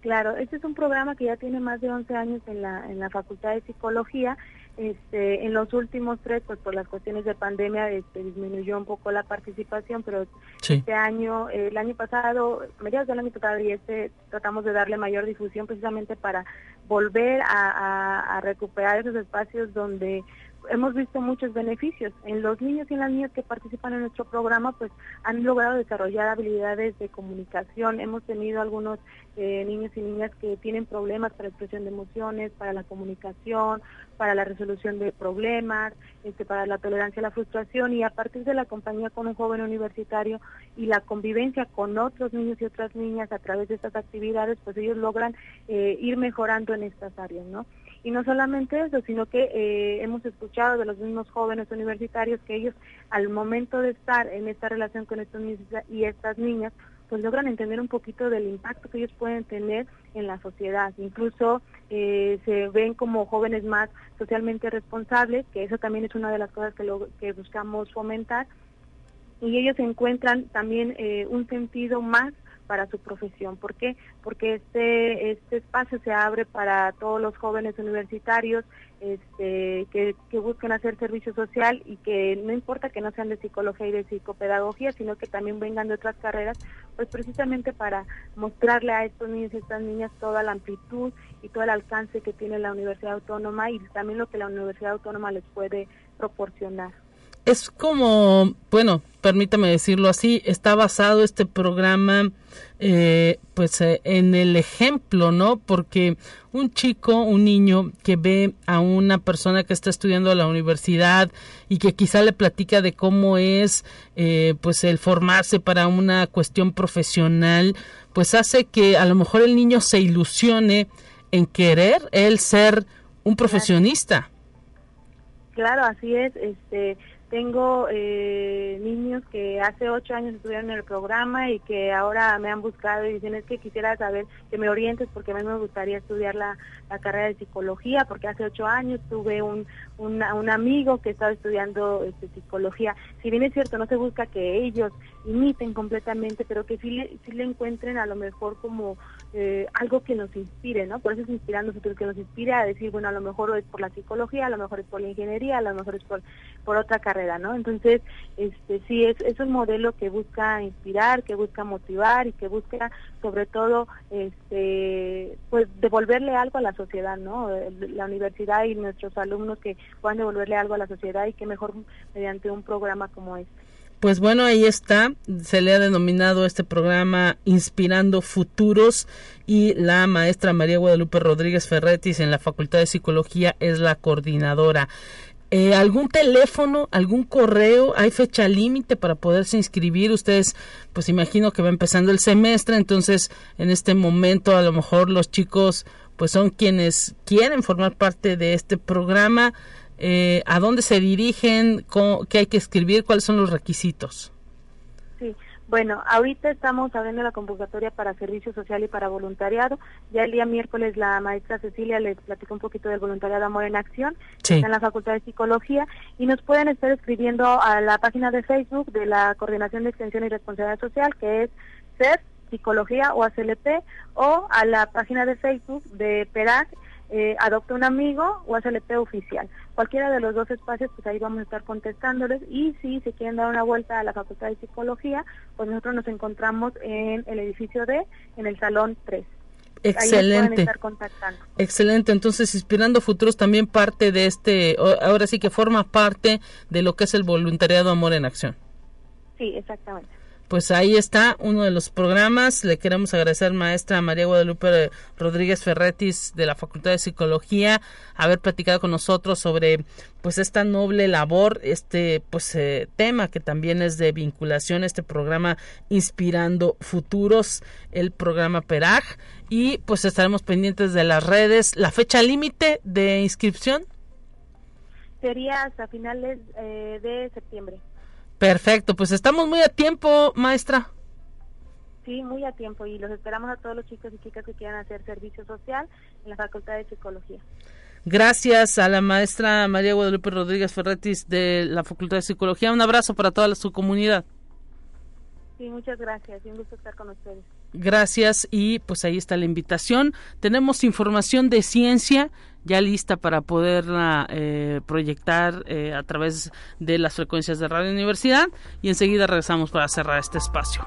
Claro, este es un programa que ya tiene más de once años en la, en la Facultad de Psicología. Este, en los últimos tres, pues por las cuestiones de pandemia, este, disminuyó un poco la participación, pero sí. este año, eh, el año pasado, mediados del año pasado y este, tratamos de darle mayor difusión precisamente para volver a, a, a recuperar esos espacios donde hemos visto muchos beneficios. En los niños y en las niñas que participan en nuestro programa, pues han logrado desarrollar habilidades de comunicación. Hemos tenido algunos eh, niños y niñas que tienen problemas para expresión de emociones, para la comunicación, para la resolución de problemas, este, para la tolerancia a la frustración, y a partir de la compañía con un joven universitario y la convivencia con otros niños y otras niñas a través de estas actividades, pues ellos logran eh, ir mejorando en estas áreas, ¿no? Y no solamente eso, sino que eh, hemos escuchado de los mismos jóvenes universitarios que ellos, al momento de estar en esta relación con estos niños y estas niñas, pues logran entender un poquito del impacto que ellos pueden tener en la sociedad. Incluso eh, se ven como jóvenes más socialmente responsables, que eso también es una de las cosas que, lo, que buscamos fomentar. Y ellos encuentran también eh, un sentido más para su profesión. ¿Por qué? Porque este este espacio se abre para todos los jóvenes universitarios este, que, que buscan hacer servicio social, y que no importa que no sean de psicología y de psicopedagogía, sino que también vengan de otras carreras, pues precisamente para mostrarle a estos niños y estas niñas toda la amplitud y todo el alcance que tiene la Universidad Autónoma, y también lo que la Universidad Autónoma les puede proporcionar. Es como, bueno, permítame decirlo así, está basado este programa eh, pues eh, en el ejemplo, ¿no? Porque un chico, un niño que ve a una persona que está estudiando a la universidad y que quizá le platica de cómo es eh, pues el formarse para una cuestión profesional, pues hace que a lo mejor el niño se ilusione en querer él ser un profesionista. Claro, así es, este... Tengo eh, niños que hace ocho años estuvieron en el programa y que ahora me han buscado y dicen, es que quisiera saber, que me orientes porque a mí me gustaría estudiar la, la carrera de psicología, porque hace ocho años tuve un, un, un amigo que estaba estudiando este, psicología. Si bien es cierto, no se busca que ellos imiten completamente, pero que sí le, sí le encuentren a lo mejor como eh, algo que nos inspire, ¿no? Por eso es Inspirando Futuros, que nos inspire a decir, bueno, a lo mejor es por la psicología, a lo mejor es por la ingeniería, a lo mejor es por, por otra carrera, ¿no? Entonces, este sí, es, es un modelo que busca inspirar, que busca motivar y que busca, sobre todo, este pues devolverle algo a la sociedad, ¿no? La universidad y nuestros alumnos que puedan devolverle algo a la sociedad, y que mejor mediante un programa como este. Pues bueno, ahí está, se le ha denominado este programa Inspirando Futuros, y la maestra María Guadalupe Rodríguez Ferretis en la Facultad de Psicología es la coordinadora. Eh, ¿Algún teléfono, algún correo? ¿Hay fecha límite para poderse inscribir? Ustedes, pues imagino que va empezando el semestre, entonces en este momento a lo mejor los chicos pues son quienes quieren formar parte de este programa. Eh, ¿A dónde se dirigen? ¿Cómo, qué hay que escribir? ¿Cuáles son los requisitos? Sí. Bueno, ahorita estamos abriendo la convocatoria para servicio social y para voluntariado. Ya el día miércoles la maestra Cecilia les platicó un poquito del voluntariado Amor en Acción, sí. Está en la Facultad de Psicología, y nos pueden estar escribiendo a la página de Facebook de la Coordinación de Extensión y Responsabilidad Social, que es C E R, Psicología o A C L P, o a la página de Facebook de PERAJ, Eh, Adopta un Amigo o A C L P Oficial. Cualquiera de los dos espacios, pues ahí vamos a estar contestándoles, y si se quieren dar una vuelta a la Facultad de Psicología, pues nosotros nos encontramos en el edificio D, en el Salón tres. Excelente. Ahí nos pueden estar contactando. Excelente, entonces Inspirando Futuros también parte de este, ahora sí que forma parte de lo que es el voluntariado Amor en Acción. Sí, exactamente. Pues ahí está uno de los programas. Le queremos agradecer, maestra María Guadalupe Rodríguez Ferretis de la Facultad de Psicología, haber platicado con nosotros sobre pues esta noble labor, este pues eh, tema que también es de vinculación, este programa Inspirando Futuros, el programa PERAJ, y pues estaremos pendientes de las redes. ¿La fecha límite de inscripción? Sería hasta finales eh, de septiembre. Perfecto, pues estamos muy a tiempo, maestra. Sí, muy a tiempo, y los esperamos a todos los chicos y chicas que quieran hacer servicio social en la Facultad de Psicología. Gracias a la maestra María Guadalupe Rodríguez Ferretis de la Facultad de Psicología. Un abrazo para toda su comunidad. Sí, muchas gracias, un gusto estar con ustedes. Gracias, y pues ahí está la invitación. Tenemos información de ciencia ya lista para poderla eh, proyectar eh, a través de las frecuencias de Radio Universidad, y enseguida regresamos para cerrar este espacio.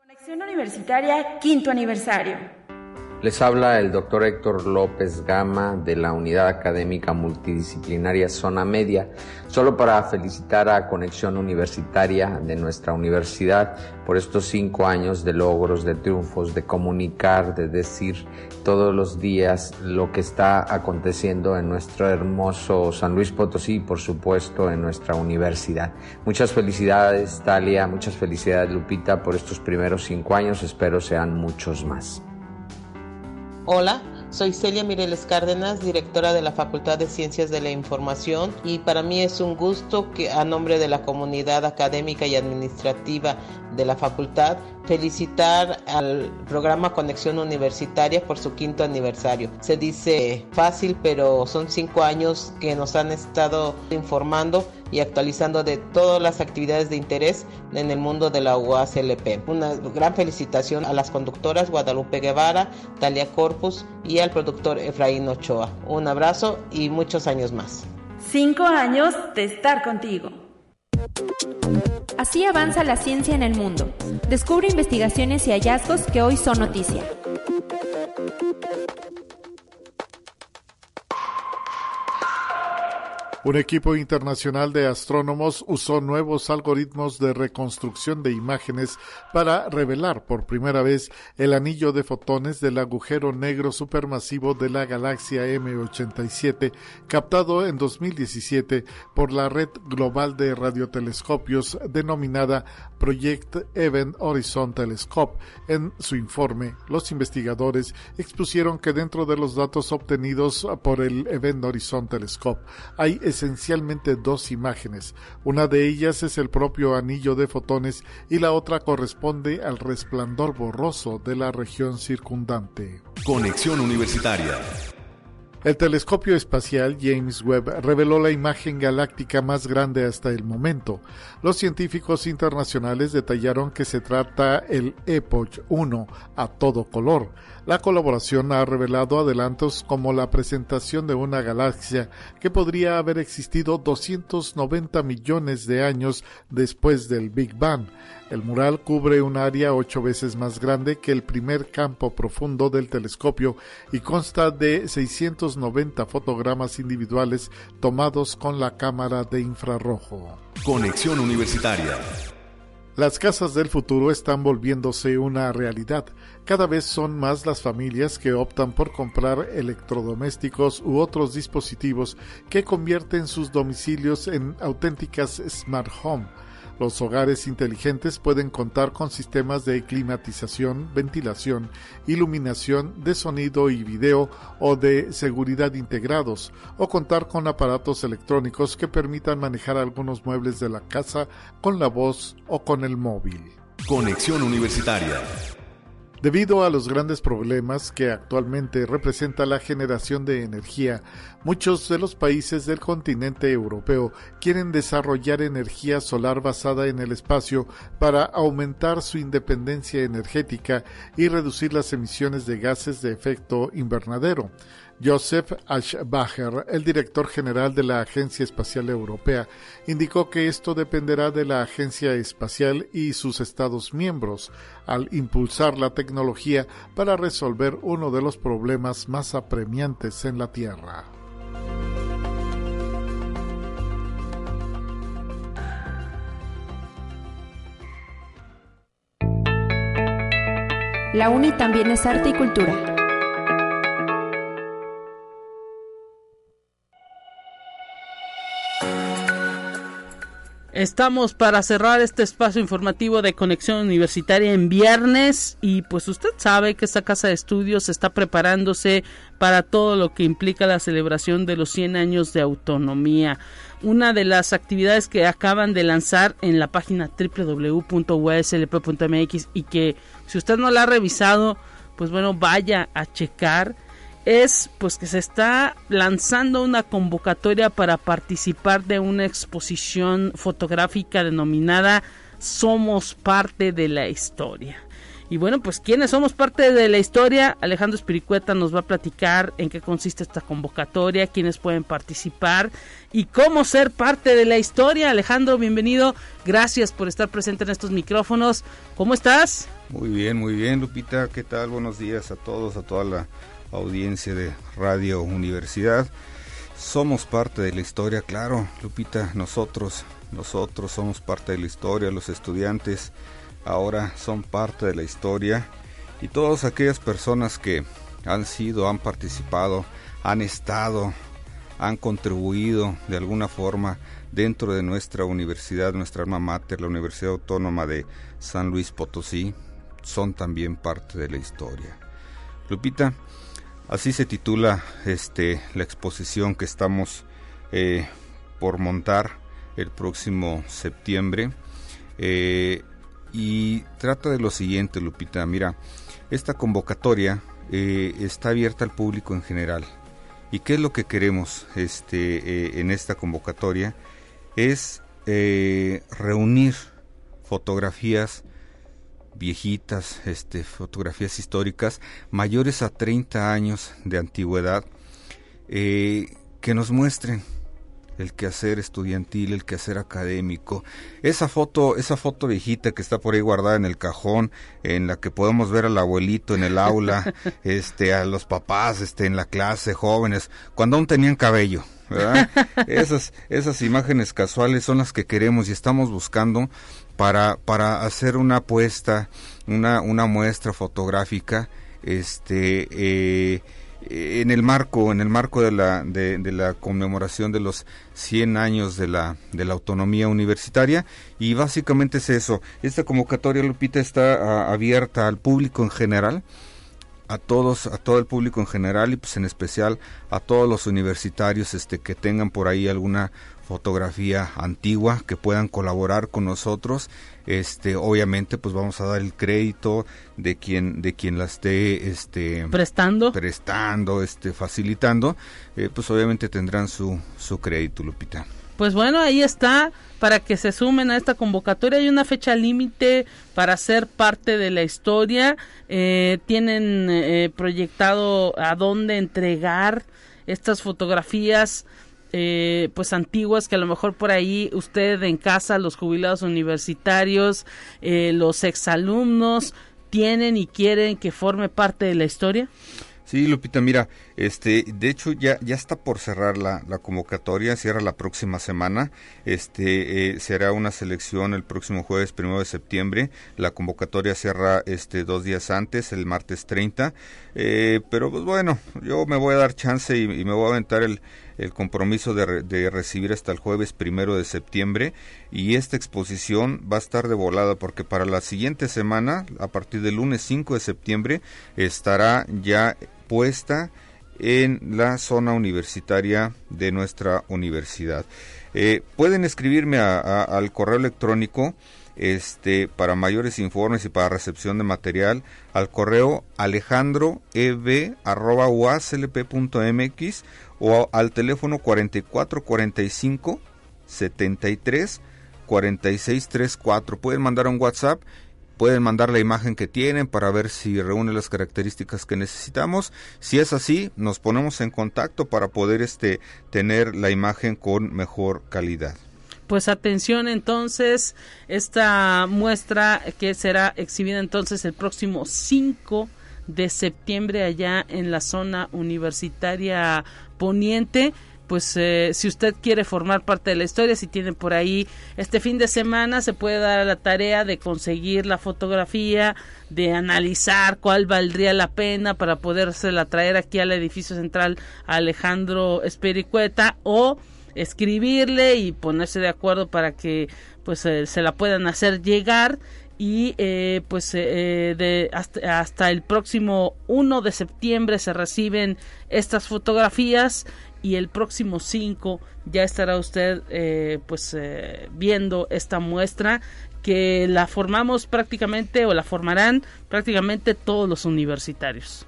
Conexión Universitaria, quinto aniversario. Les habla el doctor Héctor López Gama de la Unidad Académica Multidisciplinaria Zona Media, solo para felicitar a Conexión Universitaria de nuestra universidad por estos cinco años de logros, de triunfos, de comunicar, de decir todos los días lo que está aconteciendo en nuestro hermoso San Luis Potosí y por supuesto en nuestra universidad. Muchas felicidades, Talia, muchas felicidades, Lupita, por estos primeros cinco años, espero sean muchos más. Hola, soy Celia Mireles Cárdenas, directora de la Facultad de Ciencias de la Información, y para mí es un gusto que a nombre de la comunidad académica y administrativa de la facultad felicitar al programa Conexión Universitaria por su quinto aniversario. Se dice fácil, pero son cinco años que nos han estado informando y actualizando de todas las actividades de interés en el mundo de la U A C L P. Una gran felicitación a las conductoras Guadalupe Guevara, Talia Corpus y al productor Efraín Ochoa. Un abrazo y muchos años más. Cinco años de estar contigo. Así avanza la ciencia en el mundo. Descubre investigaciones y hallazgos que hoy son noticia. Un equipo internacional de astrónomos usó nuevos algoritmos de reconstrucción de imágenes para revelar por primera vez el anillo de fotones del agujero negro supermasivo de la galaxia M ochenta y siete, captado en dos mil diecisiete por la red global de radiotelescopios denominada Project Event Horizon Telescope. En su informe, los investigadores expusieron que dentro de los datos obtenidos por el Event Horizon Telescope hay esencialmente dos imágenes. Una de ellas es el propio anillo de fotones y la otra corresponde al resplandor borroso de la región circundante. Conexión Universitaria. El telescopio espacial James Webb reveló la imagen galáctica más grande hasta el momento. Los científicos internacionales detallaron que se trata el Epoch uno a todo color. La colaboración ha revelado adelantos como la presentación de una galaxia que podría haber existido doscientos noventa millones de años después del Big Bang. El mural cubre un área ocho veces más grande que el primer campo profundo del telescopio y consta de seiscientos noventa fotogramas individuales tomados con la cámara de infrarrojo. Conexión Universitaria. Las casas del futuro están volviéndose una realidad. Cada vez son más las familias que optan por comprar electrodomésticos u otros dispositivos que convierten sus domicilios en auténticas smart home. Los hogares inteligentes pueden contar con sistemas de climatización, ventilación, iluminación, de sonido y video o de seguridad integrados, o contar con aparatos electrónicos que permitan manejar algunos muebles de la casa con la voz o con el móvil. Conexión Universitaria. Debido a los grandes problemas que actualmente representa la generación de energía, muchos de los países del continente europeo quieren desarrollar energía solar basada en el espacio para aumentar su independencia energética y reducir las emisiones de gases de efecto invernadero. Joseph Aschbacher, el director general de la Agencia Espacial Europea, indicó que esto dependerá de la Agencia Espacial y sus Estados miembros, al impulsar la tecnología para resolver uno de los problemas más apremiantes en la Tierra. La UNI también es arte y cultura. Estamos para cerrar este espacio informativo de Conexión Universitaria en viernes, y pues usted sabe que esta casa de estudios está preparándose para todo lo que implica la celebración de los cien años de autonomía. Una de las actividades que acaban de lanzar en la página doble u doble u doble u punto u a s l p punto m x, y que si usted no la ha revisado, pues bueno, vaya a checar, es pues que se está lanzando una convocatoria para participar de una exposición fotográfica denominada Somos Parte de la Historia. Y bueno, pues ¿quiénes somos parte de la historia? Alejandro Espiricueta nos va a platicar en qué consiste esta convocatoria, quiénes pueden participar y cómo ser parte de la historia. Alejandro, bienvenido, gracias por estar presente en estos micrófonos. ¿Cómo estás? Muy bien, muy bien, Lupita, ¿qué tal? Buenos días a todos, a toda la audiencia de Radio Universidad. Somos parte de la historia, claro, Lupita, nosotros, nosotros somos parte de la historia, los estudiantes ahora son parte de la historia y todas aquellas personas que han sido, han participado, han estado, han contribuido de alguna forma dentro de nuestra universidad, nuestra alma mater, la Universidad Autónoma de San Luis Potosí, son también parte de la historia. Lupita, así se titula este, la exposición que estamos eh, por montar el próximo septiembre. Eh, Y trata de lo siguiente, Lupita, mira, esta convocatoria eh, está abierta al público en general. ¿Y qué es lo que queremos este, eh, en esta convocatoria? Es eh, reunir fotografías viejitas, este, fotografías históricas mayores a treinta años de antigüedad eh, que nos muestren el quehacer estudiantil, el quehacer académico, esa foto, esa foto viejita que está por ahí guardada en el cajón, en la que podemos ver al abuelito en el aula, este, a los papás, este, en la clase, jóvenes, cuando aún tenían cabello, ¿verdad? Esas, esas imágenes casuales son las que queremos y estamos buscando para, para hacer una apuesta, una, una muestra fotográfica, este, eh, en el marco en el marco de la de, de la conmemoración de los cien años de la de la autonomía universitaria. Y básicamente es eso. Esta convocatoria, Lupita, está a, abierta al público en general, a todos a todo el público en general, y pues en especial a todos los universitarios este que tengan por ahí alguna fotografía antigua que puedan colaborar con nosotros. Este, obviamente, pues vamos a dar el crédito de quien de quien la esté este prestando, prestando, este facilitando, eh, pues obviamente tendrán su su crédito, Lupita. Pues bueno, ahí está, para que se sumen a esta convocatoria. Hay una fecha límite para ser parte de la historia. Eh, tienen eh, proyectado a dónde entregar estas fotografías Eh, pues antiguas que a lo mejor por ahí usted en casa, los jubilados universitarios, eh, los exalumnos tienen y quieren que forme parte de la historia. Sí, Lupita, mira, este, de hecho ya, ya está por cerrar la, la convocatoria, cierra la próxima semana. Este, eh, se hará una selección el próximo jueves primero de septiembre. La convocatoria cierra este dos días antes, el martes treinta. Eh, pero pues bueno, yo me voy a dar chance y, y me voy a aventar el el compromiso de, de recibir hasta el jueves primero de septiembre, y esta exposición va a estar de volada porque para la siguiente semana, a partir del lunes cinco de septiembre, estará ya puesta en la zona universitaria de nuestra universidad. Eh, pueden escribirme a, a, al correo electrónico este para mayores informes y para recepción de material al correo alejandroev arroba u a c l p punto m x o al teléfono cuatro cuatro cuatro cinco setenta y tres cuarenta y seis treinta y cuatro. Pueden mandar un WhatsApp, pueden mandar la imagen que tienen para ver si reúne las características que necesitamos. Si es así, nos ponemos en contacto para poder este tener la imagen con mejor calidad. Pues atención entonces, esta muestra que será exhibida entonces el próximo cinco de septiembre allá en la zona universitaria poniente. Pues eh, si usted quiere formar parte de la historia, si tienen por ahí este fin de semana, se puede dar a la tarea de conseguir la fotografía, de analizar cuál valdría la pena para podérsela traer aquí al edificio central Alejandro Espiricueta, o escribirle y ponerse de acuerdo para que pues eh, se la puedan hacer llegar. Y eh, pues eh, de hasta, hasta el próximo uno de septiembre se reciben estas fotografías y el próximo cinco ya estará usted eh, pues eh, viendo esta muestra que la formamos prácticamente o la formarán prácticamente todos los universitarios.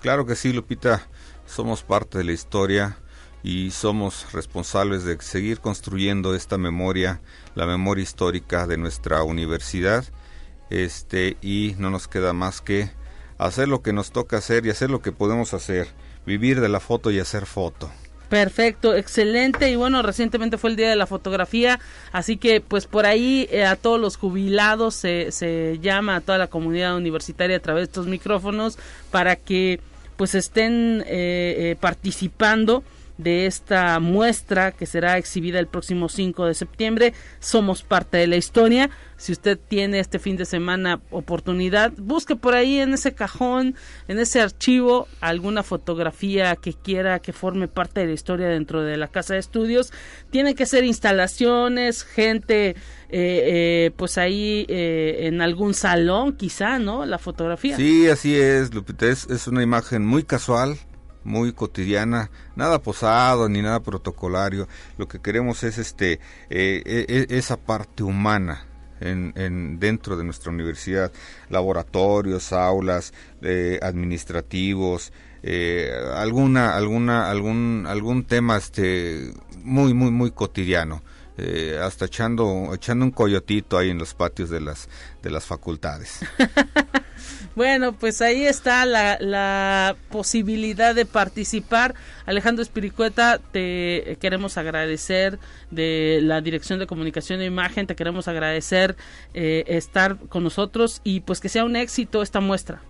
Claro que sí, Lupita, somos parte de la historia y somos responsables de seguir construyendo esta memoria, la memoria histórica de nuestra universidad, este, y no nos queda más que hacer lo que nos toca hacer y hacer lo que podemos hacer, vivir de la foto y hacer foto. Perfecto, excelente. Y bueno, recientemente fue el Día de la Fotografía, así que pues por ahí eh, a todos los jubilados se, se llama a toda la comunidad universitaria a través de estos micrófonos para que pues estén eh, eh, participando de esta muestra que será exhibida el próximo cinco de septiembre, Somos Parte de la Historia. Si usted tiene este fin de semana oportunidad, busque por ahí en ese cajón, en ese archivo, alguna fotografía que quiera que forme parte de la historia dentro de la casa de estudios. Tienen que ser instalaciones, gente, eh, eh, pues ahí eh, en algún salón quizá, ¿no? La fotografía. Sí, así es, Lupita, es, es una imagen muy casual, muy cotidiana, nada posado ni nada protocolario. Lo que queremos es este eh, eh, esa parte humana en, en dentro de nuestra universidad, laboratorios, aulas, eh, administrativos, eh, alguna alguna algún algún tema este muy muy muy cotidiano. Eh, hasta echando echando un coyotito ahí en los patios de las de las facultades. Bueno, pues ahí está la, la posibilidad de participar. Alejandro Espiricueta, te queremos agradecer de la Dirección de Comunicación e Imagen, te queremos agradecer eh, estar con nosotros y pues que sea un éxito esta muestra.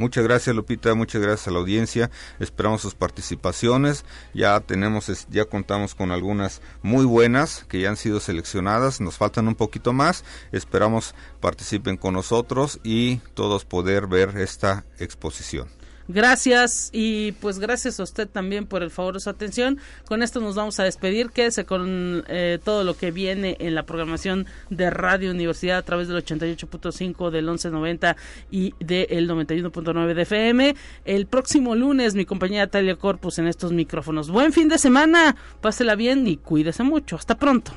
Muchas gracias, Lupita, muchas gracias a la audiencia, esperamos sus participaciones, ya tenemos, ya contamos con algunas muy buenas que ya han sido seleccionadas, nos faltan un poquito más, esperamos participen con nosotros y todos poder ver esta exposición. Gracias y pues gracias a usted también por el favor de su atención. Con esto nos vamos a despedir. Quédese con eh, todo lo que viene en la programación de Radio Universidad a través del ochenta y ocho punto cinco, del once noventa y del noventa y uno punto nueve de F M. El próximo lunes mi compañera Talia Corpus en estos micrófonos. Buen fin de semana, pásela bien y cuídese mucho. Hasta pronto.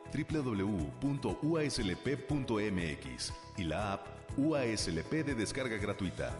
doble u doble u doble u punto u a s l p punto m x y la app U A S L P de descarga gratuita.